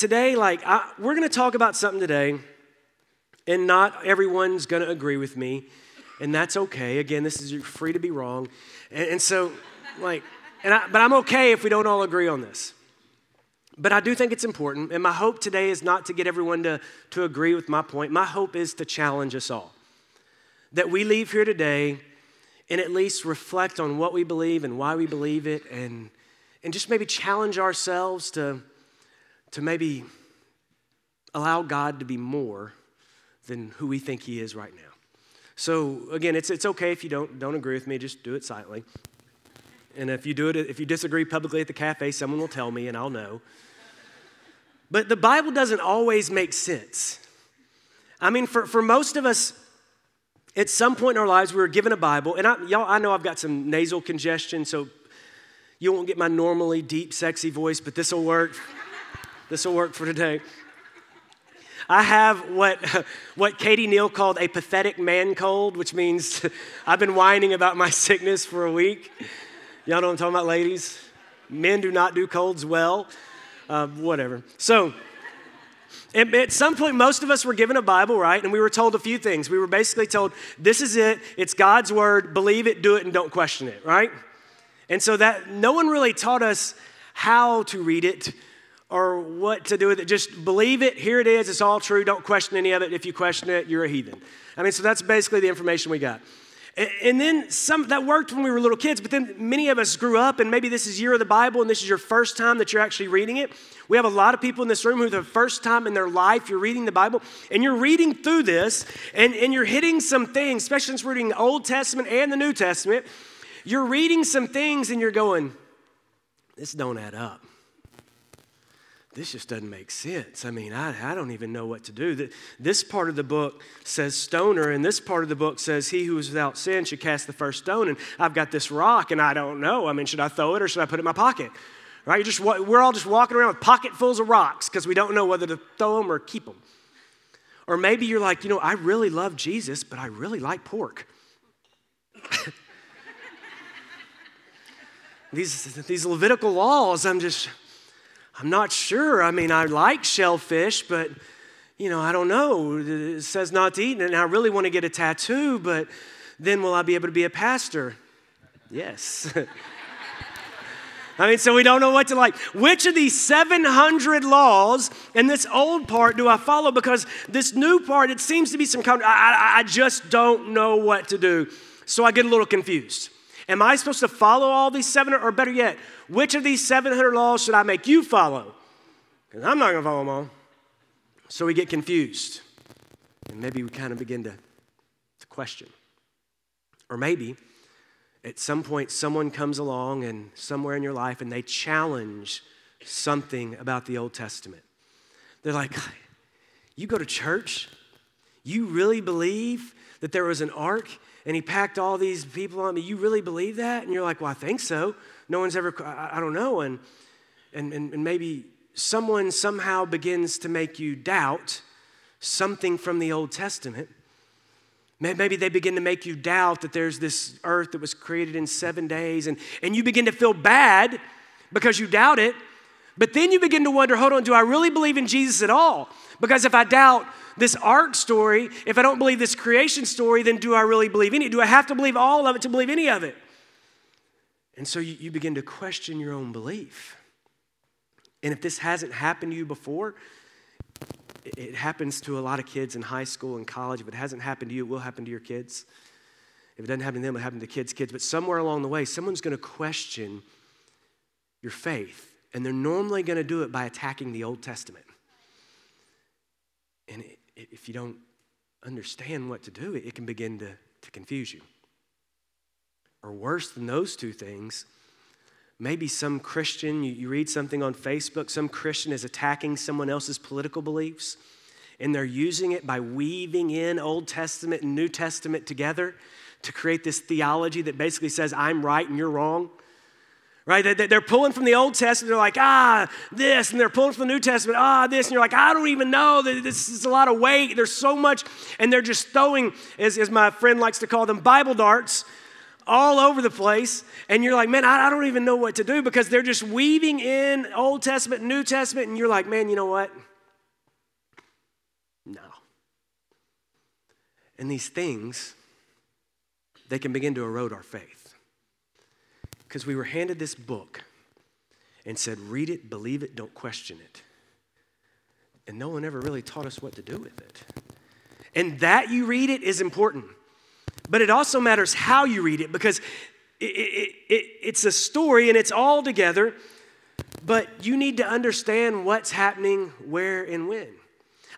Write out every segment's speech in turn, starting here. today, we're going to talk about something today, and not everyone's going to agree with me, and that's okay. Again, this is, you're free to be wrong, and so I'm okay if we don't all agree on this. But I do think it's important, and my hope today is not to get everyone to agree with my point. My hope is to challenge us all, that we leave here today and at least reflect on what we believe and why we believe it, and just maybe challenge ourselves to maybe allow God to be more than who we think he is right now. So again, it's okay if you don't agree with me, just do it silently. And if you disagree publicly at the cafe, someone will tell me and I'll know. But the Bible doesn't always make sense. I mean, for most of us, at some point in our lives, we were given a Bible. And I know I've got some nasal congestion, so you won't get my normally deep, sexy voice, but this will work. This will work for today. I have what Katie Neal called a pathetic man cold, which means I've been whining about my sickness for a week. Y'all know what I'm talking about, ladies? Men do not do colds well. Whatever. So at some point, most of us were given a Bible, right? And we were told a few things. We were basically told, this is it. It's God's word. Believe it, do it, and don't question it, right? And so that no one really taught us how to read it or what to do with it. Just believe it. Here it is. It's all true. Don't question any of it. If you question it, you're a heathen. I mean, so that's basically the information we got. And then some that worked when we were little kids, but then many of us grew up, and maybe this is year of the Bible, and this is your first time that you're actually reading it. We have a lot of people in this room who the first time in their life you're reading the Bible, and you're reading through this, and you're hitting some things, especially since we're reading the Old Testament and the New Testament. You're reading some things, and you're going, this don't add up. This just doesn't make sense. I mean, I don't even know what to do. This part of the book says stoner, and this part of the book says he who is without sin should cast the first stone, and I've got this rock, and I don't know. I mean, should I throw it or should I put it in my pocket? Right? We're all just walking around with pocketfuls of rocks because we don't know whether to throw them or keep them. Or maybe you're like, I really love Jesus, but I really like pork. These Levitical laws, I'm not sure. I mean, I like shellfish, but, I don't know. It says not to eat, and I really want to get a tattoo, but then will I be able to be a pastor? Yes. I mean, so we don't know what to like. Which of these 700 laws in this old part do I follow? Because this new part, it seems to be some kind of, I just don't know what to do. So I get a little confused. Am I supposed to follow all these 700, or better yet, which of these 700 laws should I make you follow? Because I'm not going to follow them all. So we get confused, and maybe we kind of begin to question. Or maybe at some point someone comes along and somewhere in your life and they challenge something about the Old Testament. They're like, you go to church? You really believe that there was an ark and he packed all these people on me? You really believe that? And you're like, well, I think so. No one's ever, I don't know. And maybe someone somehow begins to make you doubt something from the Old Testament. Maybe they begin to make you doubt that there's this earth that was created in 7 days. And you begin to feel bad because you doubt it. But then you begin to wonder, hold on, do I really believe in Jesus at all? Because if I doubt this ark story, if I don't believe this creation story, then do I really believe any? Do I have to believe all of it to believe any of it? And so you begin to question your own belief. And if this hasn't happened to you before, it happens to a lot of kids in high school and college. If it hasn't happened to you, it will happen to your kids. If it doesn't happen to them, it'll happen to kids' kids. But somewhere along the way, someone's going to question your faith. And they're normally going to do it by attacking the Old Testament. And if you don't understand what to do, it can begin to confuse you. Or worse than those two things, maybe some Christian, you read something on Facebook, some Christian is attacking someone else's political beliefs, and they're using it by weaving in Old Testament and New Testament together to create this theology that basically says, I'm right and you're wrong. Right? They're pulling from the Old Testament. They're like, this. And they're pulling from the New Testament, this. And you're like, I don't even know. This is a lot of weight. There's so much. And they're just throwing, as my friend likes to call them, Bible darts all over the place, and you're like, man, I don't even know what to do, because they're just weaving in Old Testament, New Testament, and you're like, man, you know what? No. And these things, they can begin to erode our faith, because we were handed this book and said, read it, believe it, don't question it. And no one ever really taught us what to do with it. And that you read it is important. But it also matters how you read it, because it's a story and it's all together, but you need to understand what's happening, where, and when.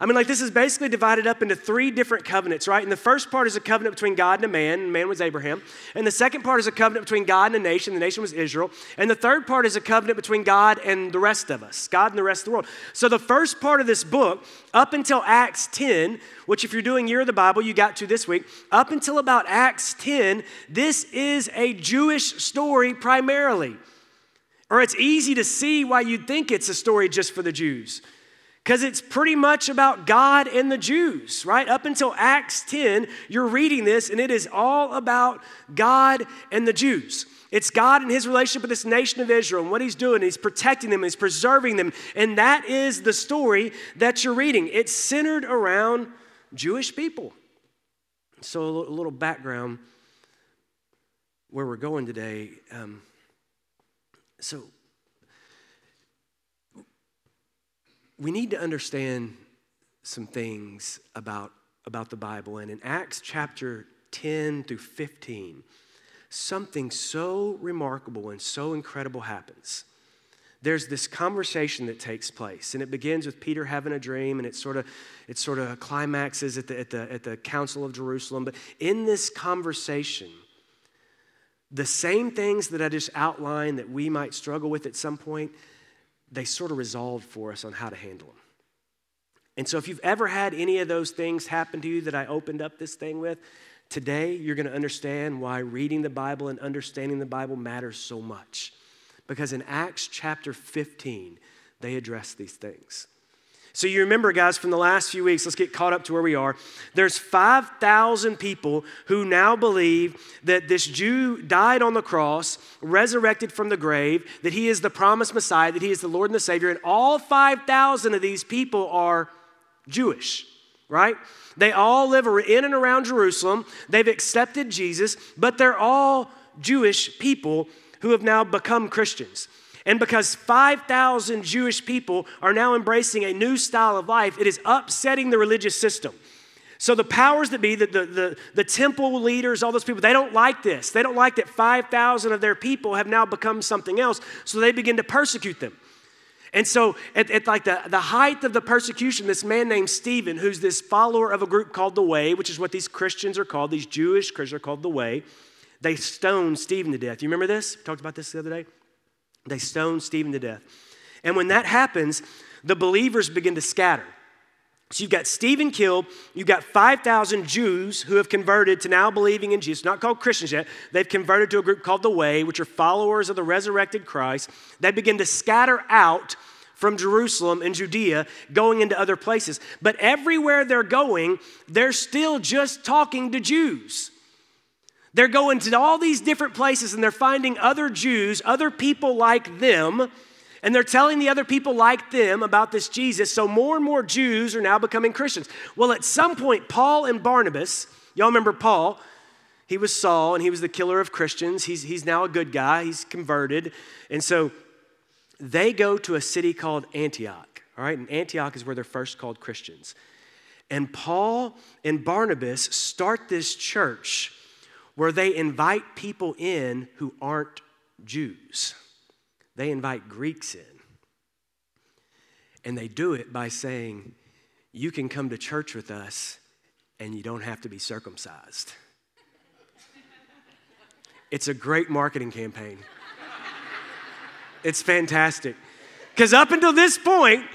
I mean, like, this is basically divided up into three different covenants, right? And the first part is a covenant between God and a man, and man was Abraham. And the second part is a covenant between God and a nation, the nation was Israel. And the third part is a covenant between God and the rest of us, God and the rest of the world. So the first part of this book, up until Acts 10, which if you're doing Year of the Bible, you got to this week, up until about Acts 10, this is a Jewish story primarily. Or it's easy to see why you'd think it's a story just for the Jews, because it's pretty much about God and the Jews, right? Up until Acts 10, you're reading this, and it is all about God and the Jews. It's God and his relationship with this nation of Israel, and what he's doing. He's protecting them. He's preserving them. And that is the story that you're reading. It's centered around Jewish people. So a little background where we're going today. We need to understand some things about the Bible. And in Acts chapter 10 through 15, something so remarkable and so incredible happens. There's this conversation that takes place, and it begins with Peter having a dream, and it sort of climaxes at the Council of Jerusalem. But in this conversation, the same things that I just outlined that we might struggle with at some point, they sort of resolved for us on how to handle them. And so if you've ever had any of those things happen to you that I opened up this thing with, today you're going to understand why reading the Bible and understanding the Bible matters so much. Because in Acts chapter 15, they address these things. So you remember, guys, from the last few weeks, let's get caught up to where we are. There's 5,000 people who now believe that this Jew died on the cross, resurrected from the grave, that he is the promised Messiah, that he is the Lord and the Savior. And all 5,000 of these people are Jewish, right? They all live in and around Jerusalem. They've accepted Jesus, but they're all Jewish people who have now become Christians. And because 5,000 Jewish people are now embracing a new style of life, it is upsetting the religious system. So the powers that be, the temple leaders, all those people, they don't like this. They don't like that 5,000 of their people have now become something else, so they begin to persecute them. And so at like the height of the persecution, this man named Stephen, who's this follower of a group called the Way, which is what these Christians are called, these Jewish Christians are called the Way, they stoned Stephen to death. You remember this? We talked about this the other day. They stoned Stephen to death. And when that happens, the believers begin to scatter. So you've got Stephen killed. You've got 5,000 Jews who have converted to now believing in Jesus. Not called Christians yet. They've converted to a group called the Way, which are followers of the resurrected Christ. They begin to scatter out from Jerusalem and Judea, going into other places. But everywhere they're going, they're still just talking to Jews. They're going to all these different places, and they're finding other Jews, other people like them, and they're telling the other people like them about this Jesus. So more and more Jews are now becoming Christians. Well, at some point, Paul and Barnabas, y'all remember Paul? He was Saul, and he was the killer of Christians. He's now a good guy. He's converted. And so they go to a city called Antioch, all right? And Antioch is where they're first called Christians. And Paul and Barnabas start this church where they invite people in who aren't Jews. They invite Greeks in. And they do it by saying, you can come to church with us and you don't have to be circumcised. It's a great marketing campaign. It's fantastic. Because up until this point,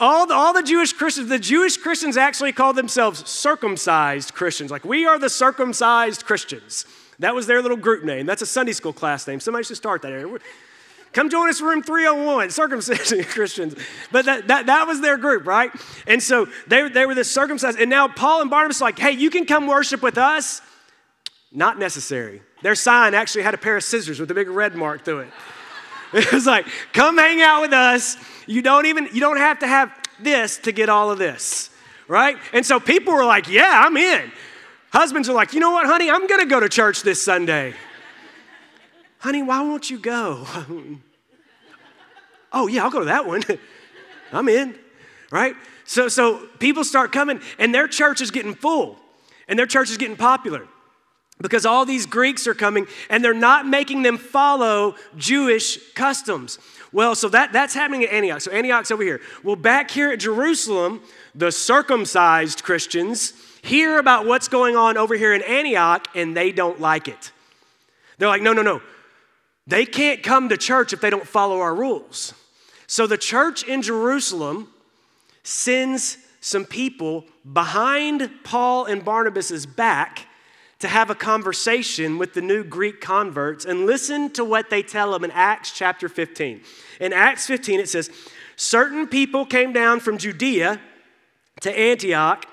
all the Jewish Christians, the Jewish Christians actually called themselves circumcised Christians. Like, we are the circumcised Christians. That was their little group name. That's a Sunday school class name. Somebody should start that. Come join us in room 301, circumcision Christians. But that was their group, right? And so they were the circumcised. And now Paul and Barnabas are like, hey, you can come worship with us. Not necessary. Their sign actually had a pair of scissors with a big red mark through it. It was like, come hang out with us. You don't have to have this to get all of this, right? And so people were like, yeah, I'm in. Husbands are like, you know what, honey? I'm going to go to church this Sunday. Honey, why won't you go? Oh, yeah, I'll go to that one. I'm in, right? So people start coming, and their church is getting full, and their church is getting popular because all these Greeks are coming, and they're not making them follow Jewish customs. Well, so that's happening at Antioch. So Antioch's over here. Well, back here at Jerusalem, the circumcised Christians hear about what's going on over here in Antioch, and they don't like it. They're like, no. They can't come to church if they don't follow our rules. So the church in Jerusalem sends some people behind Paul and Barnabas's back to have a conversation with the new Greek converts, and listen to what they tell them in Acts chapter 15. In Acts 15, it says, certain people came down from Judea to Antioch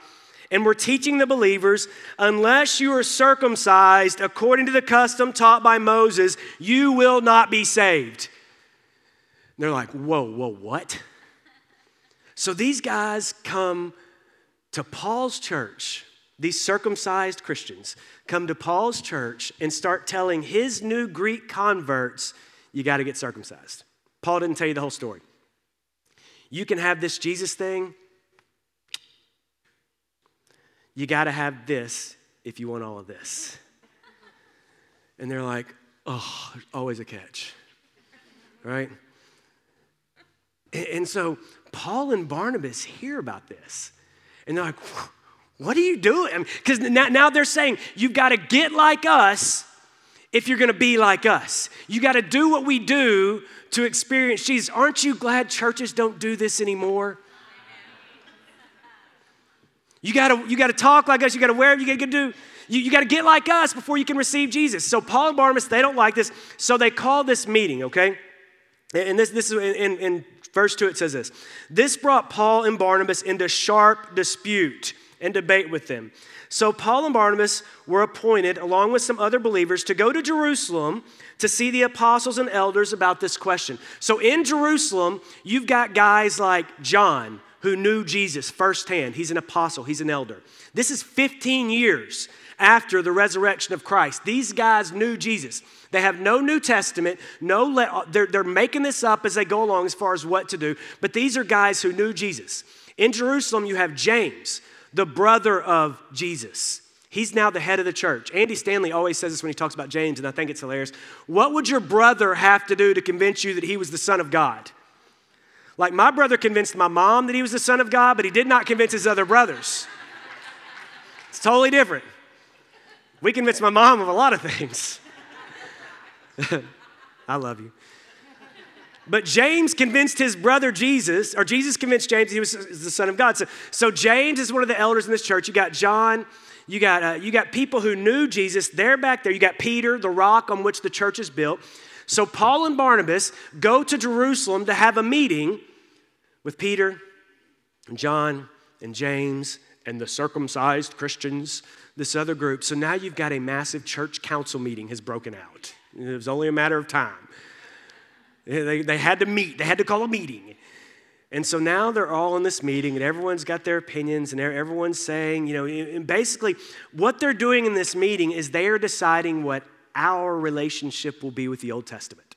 and were teaching the believers, unless you are circumcised according to the custom taught by Moses, you will not be saved. And they're like, whoa, what? So these guys come to Paul's church. These circumcised Christians come to Paul's church and start telling his new Greek converts, you got to get circumcised. Paul didn't tell you the whole story. You can have this Jesus thing. You got to have this if you want all of this. And they're like, oh, there's always a catch, right? And so Paul and Barnabas hear about this, and they're like, what are you doing? Because now they're saying, you've got to get like us if you're going to be like us. You got to do what we do to experience Jesus. Aren't you glad churches don't do this anymore? You gotta talk like us. You gotta wear. You gotta get like us before you can receive Jesus. So Paul and Barnabas, they don't like this, so they call this meeting. Okay, and this is in verse 2. It says this. This brought Paul and Barnabas into sharp dispute and debate with them. So Paul and Barnabas were appointed, along with some other believers, to go to Jerusalem to see the apostles and elders about this question. So in Jerusalem, you've got guys like John, who knew Jesus firsthand. He's an apostle. He's an elder. This is 15 years after the resurrection of Christ. These guys knew Jesus. They have no New Testament. They're making this up as they go along as far as what to do. But these are guys who knew Jesus. In Jerusalem, you have James, the brother of Jesus. He's now the head of the church. Andy Stanley always says this when he talks about James, and I think it's hilarious. What would your brother have to do to convince you that he was the Son of God? Like, my brother convinced my mom that he was the Son of God, but he did not convince his other brothers. It's totally different. We convinced my mom of a lot of things. I love you. But James convinced his brother Jesus, or Jesus convinced James he was the Son of God. So James is one of the elders in this church. You got John. You got people who knew Jesus. They're back there. You got Peter, the rock on which the church is built. So Paul and Barnabas go to Jerusalem to have a meeting with Peter and John and James and the circumcised Christians, this other group. So now you've got a massive church council meeting has broken out. It was only a matter of time. They had to meet. They had to call a meeting. And so now they're all in this meeting, and everyone's got their opinions, and everyone's saying, you know, and basically what they're doing in this meeting is they are deciding what our relationship will be with the Old Testament.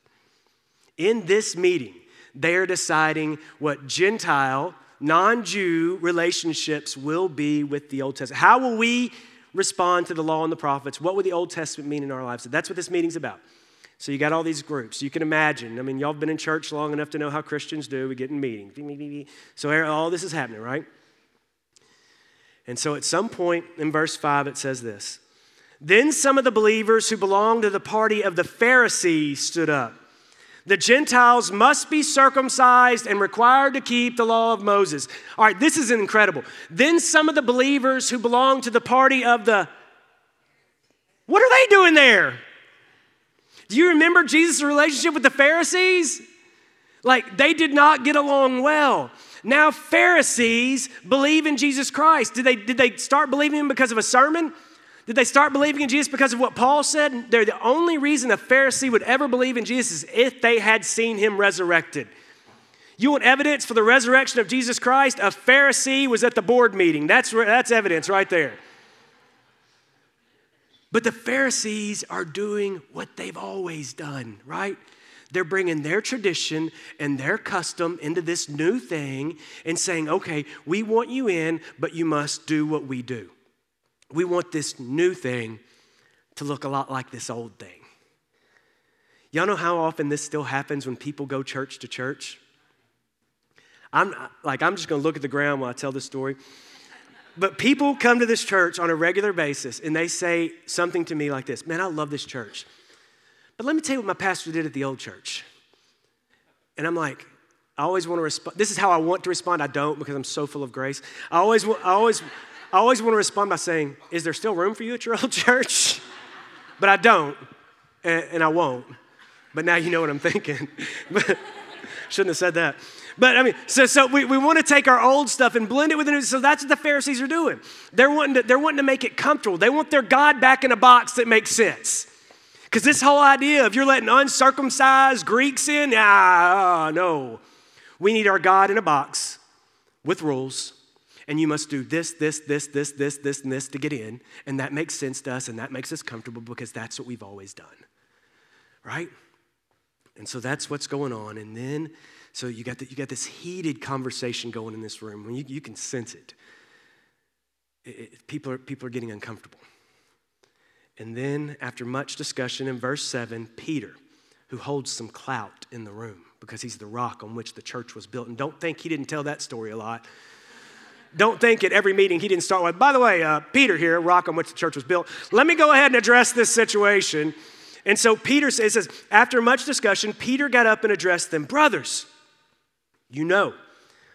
In this meeting, they are deciding what Gentile, non-Jew relationships will be with the Old Testament. How will we respond to the law and the prophets? What would the Old Testament mean in our lives? So that's what this meeting's about. So you got all these groups. You can imagine. I mean, y'all have been in church long enough to know how Christians do. We get in meetings. So all this is happening, right? And so at some point in verse 5, it says this. Then some of the believers who belonged to the party of the Pharisees stood up. The Gentiles must be circumcised and required to keep the law of Moses. All right, this is incredible. Then some of the believers who belonged to the party of the... What are they doing there? Do you remember Jesus' relationship with the Pharisees? Like, they did not get along well. Now Pharisees believe in Jesus Christ. Did they start believing him because of a sermon? Did they start believing in Jesus because of what Paul said? They're the only reason a Pharisee would ever believe in Jesus is if they had seen him resurrected. You want evidence for the resurrection of Jesus Christ? A Pharisee was at the board meeting. That's evidence right there. But the Pharisees are doing what they've always done, right? They're bringing their tradition and their custom into this new thing and saying, okay, we want you in, but you must do what we do. We want this new thing to look a lot like this old thing. Y'all know how often this still happens when people go church to church? I'm just going to look at the ground while I tell this story. But people come to this church on a regular basis, and they say something to me like this, man, I love this church. But let me tell you what my pastor did at the old church. And I'm like, I always want to respond. This is how I want to respond. I don't, because I'm so full of grace. I always want to respond by saying, is there still room for you at your old church? But I don't, and I won't. But now you know what I'm thinking. Shouldn't have said that. But I mean, so we want to take our old stuff and blend it with the new. So that's what the Pharisees are doing. They're wanting to make it comfortable. They want their God back in a box that makes sense. Because this whole idea of you're letting uncircumcised Greeks in, no. We need our God in a box with rules. And you must do this, and this to get in. And that makes sense to us, and that makes us comfortable because that's what we've always done. Right? And so that's what's going on. And then, so you got this heated conversation going in this room. You can sense it. People are getting uncomfortable. And then, after much discussion, in verse 7, Peter, who holds some clout in the room because he's the rock on which the church was built. And don't think he didn't tell that story a lot. Don't think at every meeting he didn't start with, by the way, Peter here, rock on which the church was built. Let me go ahead and address this situation. And so Peter says, after much discussion, Peter got up and addressed them. Brothers, you know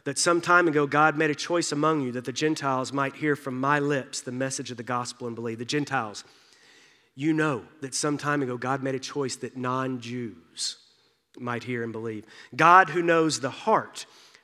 that some time ago God made a choice among you that the Gentiles might hear from my lips the message of the gospel and believe. The Gentiles, you know that some time ago God made a choice that non-Jews might hear and believe. God, who knows the heart,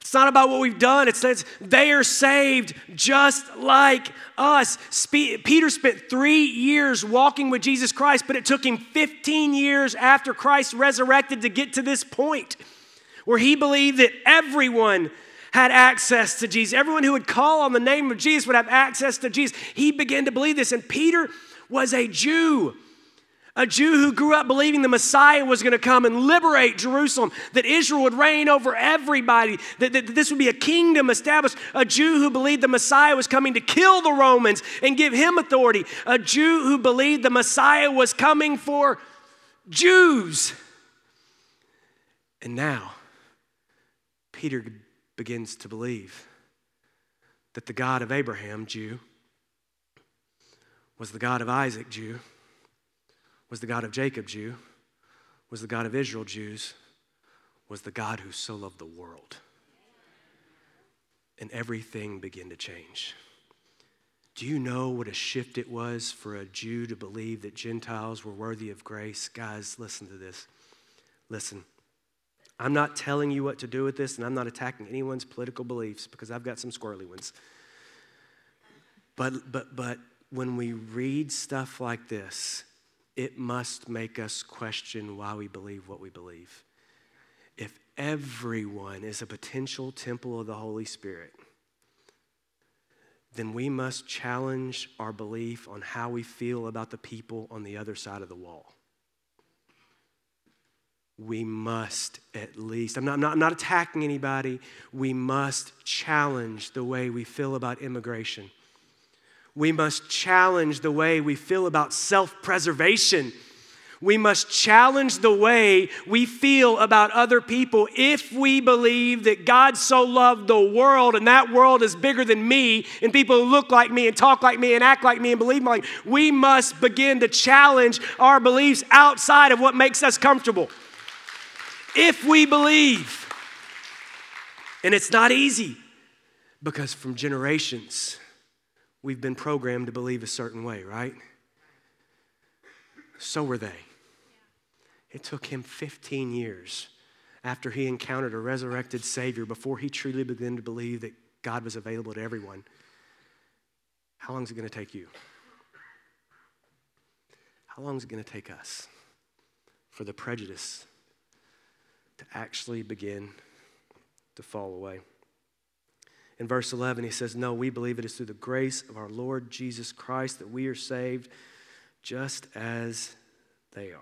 It's not about what we've done. It's they are saved just like us. Peter spent 3 years walking with Jesus Christ, but it took him 15 years after Christ resurrected to get to this point where he believed that everyone had access to Jesus. Everyone who would call on the name of Jesus would have access to Jesus. He began to believe this, and Peter was a Jew who grew up believing the Messiah was going to come and liberate Jerusalem, that Israel would reign over everybody, that this would be a kingdom established. A Jew who believed the Messiah was coming to kill the Romans and give him authority. A Jew who believed the Messiah was coming for Jews. And now, Peter begins to believe that the God of Abraham, Jew, was the God of Isaac, Jew, was the God of Jacob, Jew, was the God of Israel, Jews, was the God who so loved the world. And everything began to change. Do you know what a shift it was for a Jew to believe that Gentiles were worthy of grace? Guys, listen to this. Listen, I'm not telling you what to do with this, and I'm not attacking anyone's political beliefs because I've got some squirrely ones. But when we read stuff like this, it must make us question why we believe what we believe. If everyone is a potential temple of the Holy Spirit, then we must challenge our belief on how we feel about the people on the other side of the wall. We must at least, I'm not attacking anybody, we must challenge the way we feel about immigration. We must challenge the way we feel about self-preservation. We must challenge the way we feel about other people if we believe that God so loved the world and that world is bigger than me and people who look like me and talk like me and act like me and believe like me. We must begin to challenge our beliefs outside of what makes us comfortable. If we believe. And it's not easy because from generations, we've been programmed to believe a certain way, right? So were they. It took him 15 years after he encountered a resurrected Savior before he truly began to believe that God was available to everyone. How long is it going to take you? How long is it going to take us for the prejudice to actually begin to fall away? In verse 11, he says, no, we believe it is through the grace of our Lord Jesus Christ that we are saved just as they are.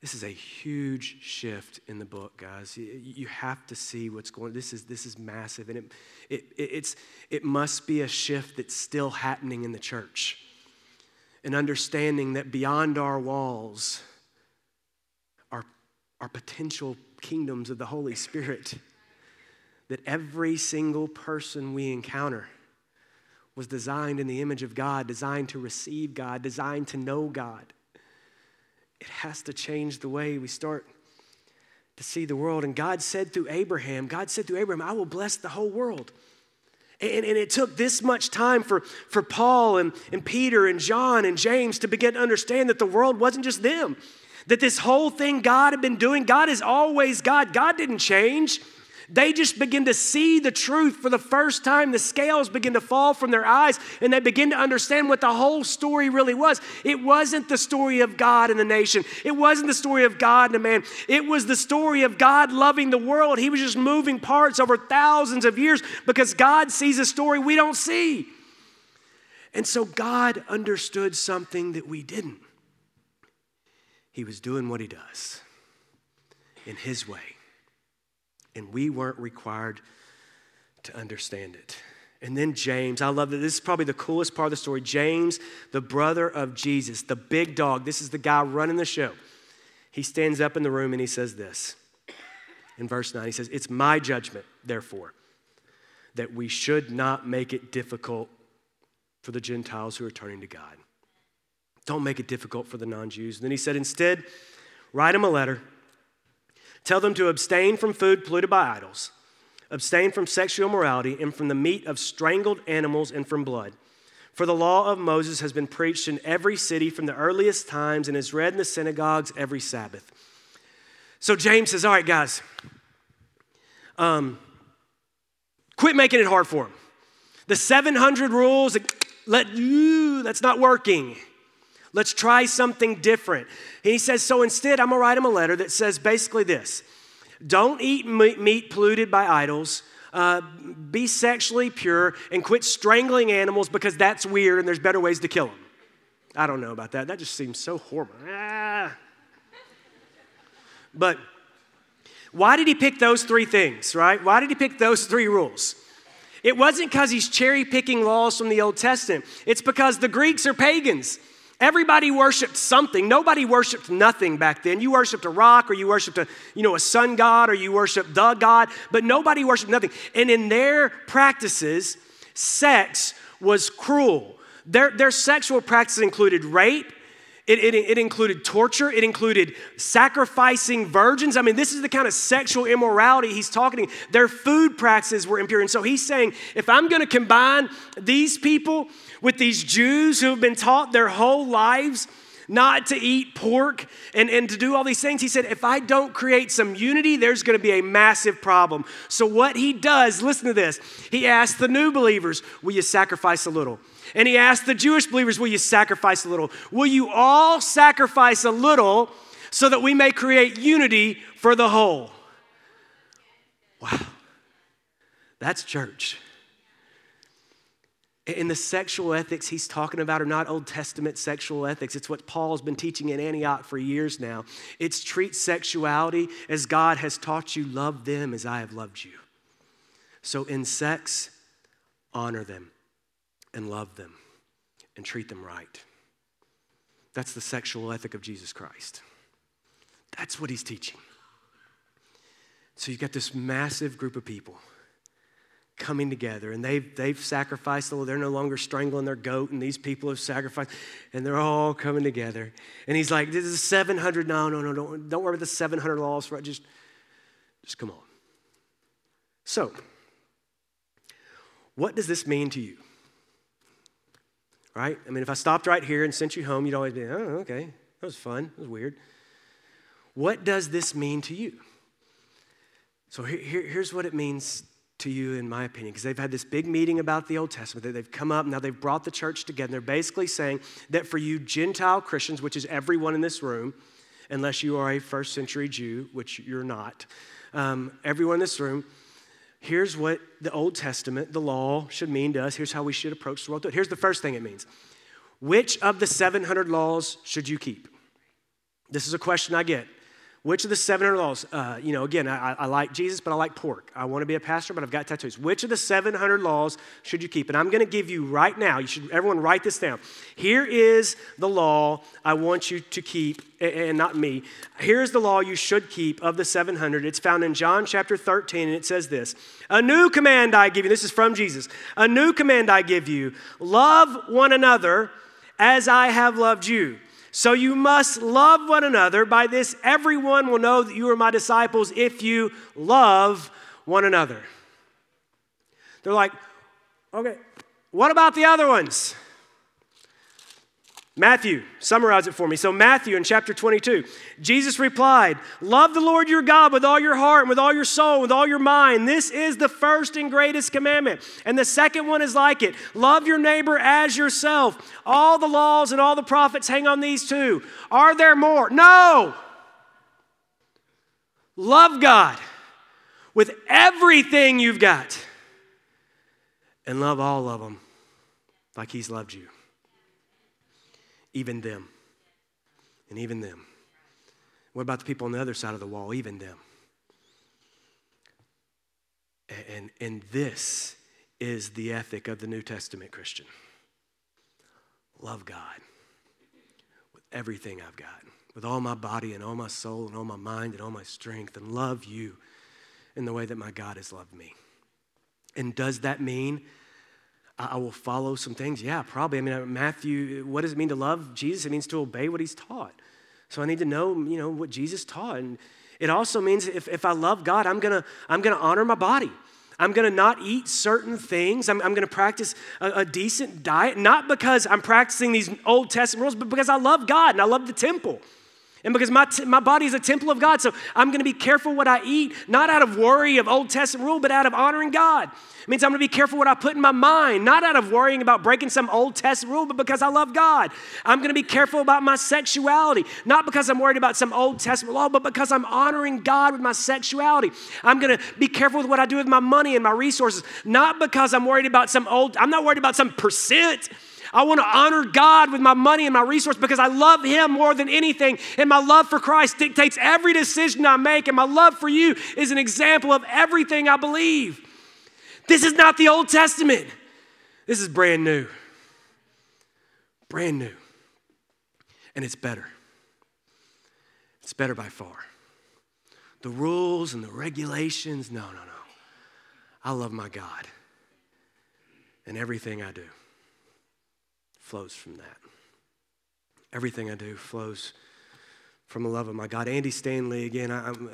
This is a huge shift in the book, guys. You have to see what's going on. This is massive, and it must be a shift that's still happening in the church. An understanding that beyond our walls are potential kingdoms of the Holy Spirit. That every single person we encounter was designed in the image of God, designed to receive God, designed to know God. It has to change the way we start to see the world. And God said through Abraham, I will bless the whole world. And it took this much time for Paul and Peter and John and James to begin to understand that the world wasn't just them. That this whole thing God had been doing, God is always God. God didn't change. They just begin to see the truth for the first time. The scales begin to fall from their eyes, and they begin to understand what the whole story really was. It wasn't the story of God and the nation. It wasn't the story of God and a man. It was the story of God loving the world. He was just moving parts over thousands of years because God sees a story we don't see. And so God understood something that we didn't. He was doing what he does in his way. And we weren't required to understand it. And then James, I love that. This is probably the coolest part of the story. James, the brother of Jesus, the big dog. This is the guy running the show. He stands up in the room and he says this. In verse 9, he says, it's my judgment, therefore, that we should not make it difficult for the Gentiles who are turning to God. Don't make it difficult for the non-Jews. And then he said, instead, write them a letter. Tell them to abstain from food polluted by idols, abstain from sexual immorality, and from the meat of strangled animals and from blood. For the law of Moses has been preached in every city from the earliest times and is read in the synagogues every Sabbath. So James says, all right, guys, quit making it hard for them. The 700 rules, that's not working. Let's try something different. And he says, so instead, I'm going to write him a letter that says basically this. Don't eat meat polluted by idols. Be sexually pure and quit strangling animals because that's weird and there's better ways to kill them. I don't know about that. That just seems so horrible. Ah. But why did he pick those three things, right? Why did he pick those three rules? It wasn't because he's cherry-picking laws from the Old Testament. It's because the Greeks are pagans. Everybody worshiped something. Nobody worshiped nothing back then. You worshiped a rock or you worshiped a sun god or you worshiped the god, but nobody worshiped nothing. And in their practices, sex was cruel. Their sexual practices included rape. It included torture. It included sacrificing virgins. I mean, this is the kind of sexual immorality he's talking about. Their food practices were impure. And so he's saying, if I'm going to combine these people with these Jews who have been taught their whole lives not to eat pork and to do all these things, he said, if I don't create some unity, there's going to be a massive problem. So what he does, listen to this, he asks the new believers, will you sacrifice a little? And he asked the Jewish believers, will you sacrifice a little? Will you all sacrifice a little so that we may create unity for the whole? Wow. That's church. And the sexual ethics he's talking about are not Old Testament sexual ethics. It's what Paul's been teaching in Antioch for years now. It's treat sexuality as God has taught you, love them as I have loved you. So in sex, honor them. And love them and treat them right. That's the sexual ethic of Jesus Christ. That's what he's teaching. So you've got this massive group of people coming together, and they've sacrificed. They're no longer strangling their goat, and these people have sacrificed, and they're all coming together. And he's like, this is 700. No, don't worry about the 700 laws. Just come on. So, what does this mean to you? Right? I mean, if I stopped right here and sent you home, you'd always be, oh, okay, that was fun, that was weird. What does this mean to you? So here's what it means to you, in my opinion, because they've had this big meeting about the Old Testament, that they've come up, now they've brought the church together. They're basically saying that for you Gentile Christians, which is everyone in this room, unless you are a first century Jew, which you're not, everyone in this room, here's what the Old Testament, the law, should mean to us. Here's how we should approach the world. Here's the first thing it means. Which of the 700 laws should you keep? This is a question I get. Which of the 700 laws? I like Jesus, but I like pork. I want to be a pastor, but I've got tattoos. Which of the 700 laws should you keep? And I'm going to give you right now, everyone write this down. Here is the law I want you to keep, and not me. Here's the law you should keep of the 700. It's found in John chapter 13, and it says this. A new command I give you. This is from Jesus. A new command I give you. Love one another as I have loved you. So you must love one another. By this, everyone will know that you are my disciples if you love one another. They're like, okay, what about the other ones? Matthew, summarize it for me. So Matthew in chapter 22, Jesus replied, love the Lord your God with all your heart and with all your soul and with all your mind. This is the first and greatest commandment. And the second one is like it. Love your neighbor as yourself. All the laws and all the prophets hang on these two. Are there more? No. Love God with everything you've got. And love all of them like he's loved you. Even them, and even them. What about the people on the other side of the wall? Even them. And this is the ethic of the New Testament Christian. Love God with everything I've got, with all my body and all my soul and all my mind and all my strength, and love you in the way that my God has loved me. And does that mean I will follow some things? Yeah, probably. I mean, Matthew, what does it mean to love Jesus? It means to obey what he's taught. So I need to know, what Jesus taught. And it also means if I love God, I'm gonna honor my body. I'm gonna not eat certain things. I'm gonna practice a decent diet, not because I'm practicing these Old Testament rules, but because I love God and I love the temple. And because my body is a temple of God, so I'm going to be careful what I eat, not out of worry of Old Testament rule, but out of honoring God. It means I'm going to be careful what I put in my mind, not out of worrying about breaking some Old Testament rule, but because I love God. I'm going to be careful about my sexuality, not because I'm worried about some Old Testament law, but because I'm honoring God with my sexuality. I'm going to be careful with what I do with my money and my resources, not because I'm not worried about some percent. I want to honor God with my money and my resource because I love him more than anything. And my love for Christ dictates every decision I make. And my love for you is an example of everything I believe. This is not the Old Testament. This is brand new. Brand new. And it's better. It's better by far. The rules and the regulations, no. I love my God. And everything I do flows from that. Everything I do flows from the love of my God. Andy Stanley, again,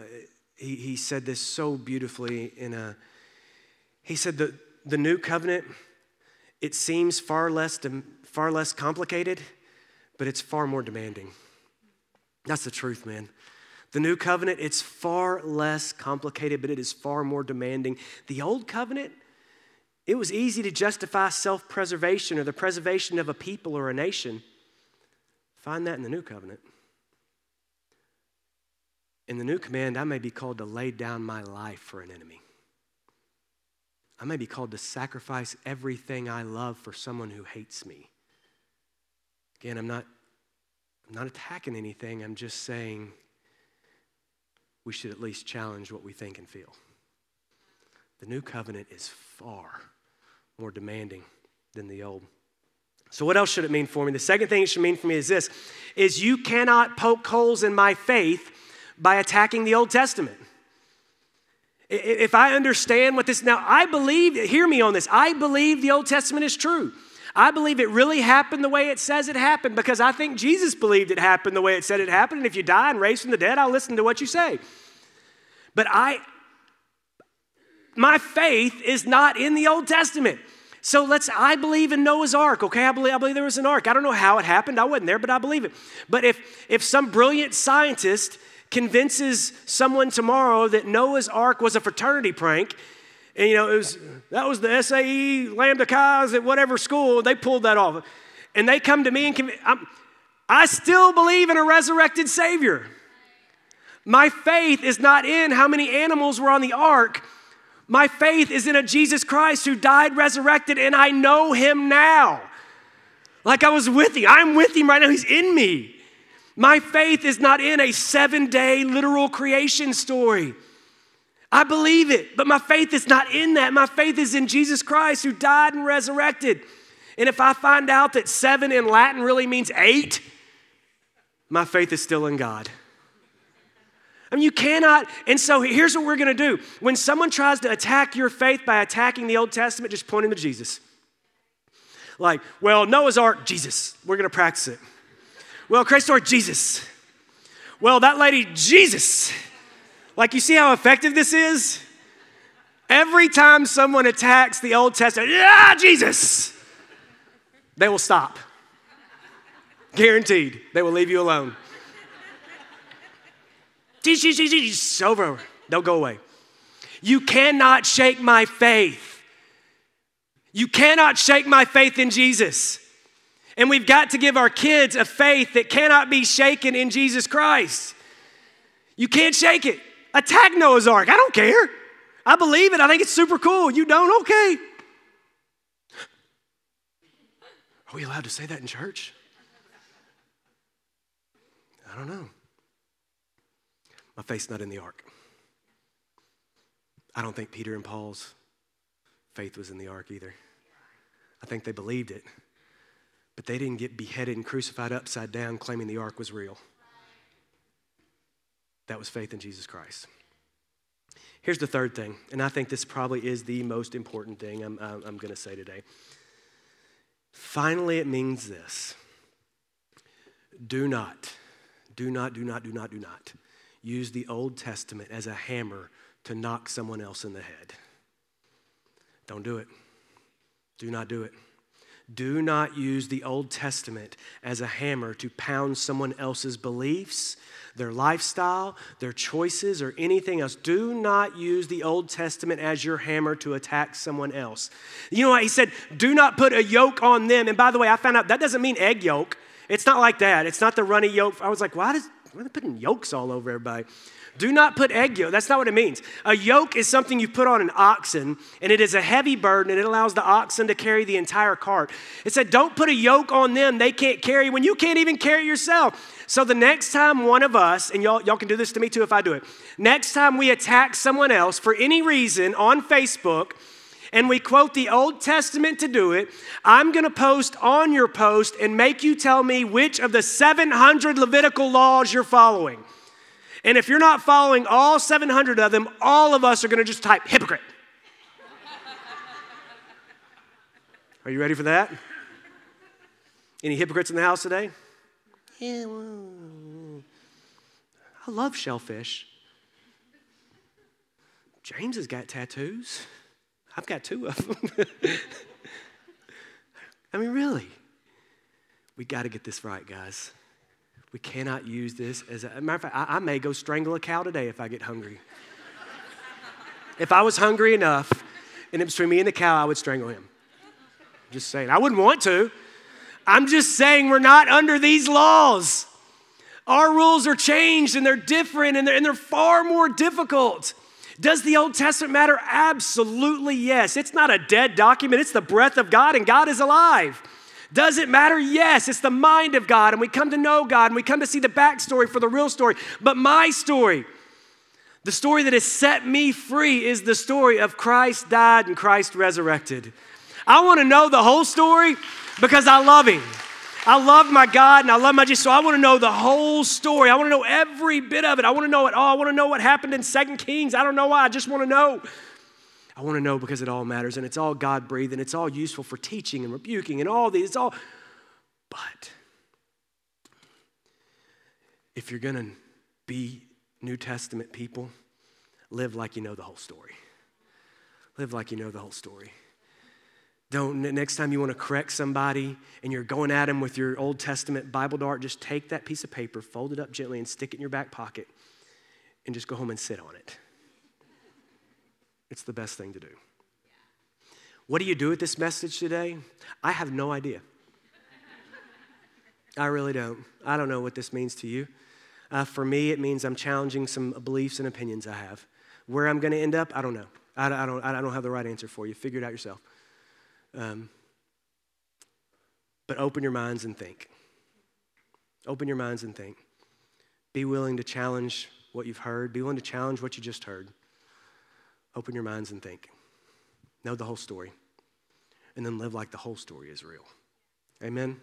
he said this so beautifully. He said the new covenant, it seems far less complicated, but it's far more demanding. That's the truth, man. The new covenant, it's far less complicated, but it is far more demanding. The old covenant, it was easy to justify self-preservation or the preservation of a people or a nation. Find that in the new covenant. In the new command, I may be called to lay down my life for an enemy. I may be called to sacrifice everything I love for someone who hates me. Again, I'm not attacking anything. I'm just saying we should at least challenge what we think and feel. The new covenant is far more demanding than the old. So what else should it mean for me? The second thing it should mean for me is this, is you cannot poke holes in my faith by attacking the Old Testament. If I understand what this, now I believe, hear me on this, I believe the Old Testament is true. I believe it really happened the way it says it happened because I think Jesus believed it happened the way it said it happened. And if you die and raise from the dead, I'll listen to what you say. But my faith is not in the Old Testament. So I believe in Noah's Ark, okay? I believe there was an ark. I don't know how it happened. I wasn't there, but I believe it. But if some brilliant scientist convinces someone tomorrow that Noah's Ark was a fraternity prank, and you know, that was the SAE Lambda Chi's at whatever school, they pulled that off. And they come to me and I still believe in a resurrected Savior. My faith is not in how many animals were on the ark. My faith is in a Jesus Christ who died, resurrected, and I know him now. Like I was with him. I'm with him right now. He's in me. My faith is not in a 7-day literal creation story. I believe it, but my faith is not in that. My faith is in Jesus Christ who died and resurrected. And if I find out that 7 in Latin really means 8, my faith is still in God. I mean, you cannot, and so here's what we're going to do. When someone tries to attack your faith by attacking the Old Testament, just point them to Jesus. Like, well, Noah's Ark, Jesus. We're going to practice it. Well, Christ's Ark, Jesus. Well, that lady, Jesus. Like, you see how effective this is? Every time someone attacks the Old Testament, yeah, Jesus, they will stop. Guaranteed. They will leave you alone. Over. They'll go away. You cannot shake my faith. You cannot shake my faith in Jesus. And we've got to give our kids a faith that cannot be shaken in Jesus Christ. You can't shake it. Attack Noah's Ark. I don't care. I believe it. I think it's super cool. You don't? Okay. Are we allowed to say that in church? I don't know. My faith's not in the ark. I don't think Peter and Paul's faith was in the ark either. I think they believed it, but they didn't get beheaded and crucified upside down claiming the ark was real. That was faith in Jesus Christ. Here's the third thing, and I think this probably is the most important thing I'm going to say today. Finally, it means this. Do not use the Old Testament as a hammer to knock someone else in the head. Don't do it. Do not do it. Do not use the Old Testament as a hammer to pound someone else's beliefs, their lifestyle, their choices, or anything else. Do not use the Old Testament as your hammer to attack someone else. You know what he said? Do not put a yoke on them. And by the way, I found out that doesn't mean egg yolk. It's not like that. It's not the runny yolk. I was like, why are they putting yolks all over everybody? Do not put egg yolk. That's not what it means. A yoke is something you put on an oxen, and it is a heavy burden, and it allows the oxen to carry the entire cart. It said, don't put a yoke on them they can't carry when you can't even carry yourself. So the next time one of us, and y'all can do this to me too if I do it, next time we attack someone else for any reason on Facebook, and we quote the Old Testament to do it, I'm going to post on your post and make you tell me which of the 700 Levitical laws you're following. And if you're not following all 700 of them, all of us are going to just type hypocrite. Are you ready for that? Any hypocrites in the house today? Yeah, well, I love shellfish. James has got tattoos. I've got 2 of them. I mean, really. We got to get this right, guys. We cannot use this as a matter of fact, I may go strangle a cow today if I get hungry. If I was hungry enough, and it was between me and the cow, I would strangle him. Just saying. I wouldn't want to. I'm just saying we're not under these laws. Our rules are changed, and they're different, and they're far more difficult. Does the Old Testament matter? Absolutely yes. It's not a dead document. It's the breath of God, and God is alive. Does it matter? Yes. It's the mind of God, and we come to know God, and we come to see the backstory for the real story. But my story, the story that has set me free, is the story of Christ died and Christ resurrected. I want to know the whole story because I love him. I love my God and I love my Jesus, so I want to know the whole story. I want to know every bit of it. I want to know it all. I want to know what happened in 2 Kings. I don't know why. I just want to know. I want to know because it all matters, and it's all God-breathed, and it's all useful for teaching and rebuking and all these. It's all. But if you're going to be New Testament people, live like you know the whole story. Live like you know the whole story. Don't, next time you want to correct somebody and you're going at them with your Old Testament Bible dart, just take that piece of paper, fold it up gently, and stick it in your back pocket and just go home and sit on it. It's the best thing to do. What do you do with this message today? I have no idea. I really don't. I don't know what this means to you. For me, it means I'm challenging some beliefs and opinions I have. Where I'm going to end up, I don't know. I don't have the right answer for you. Figure it out yourself. But open your minds and think. Open your minds and think. Be willing to challenge what you've heard. Be willing to challenge what you just heard. Open your minds and think. Know the whole story. And then live like the whole story is real. Amen.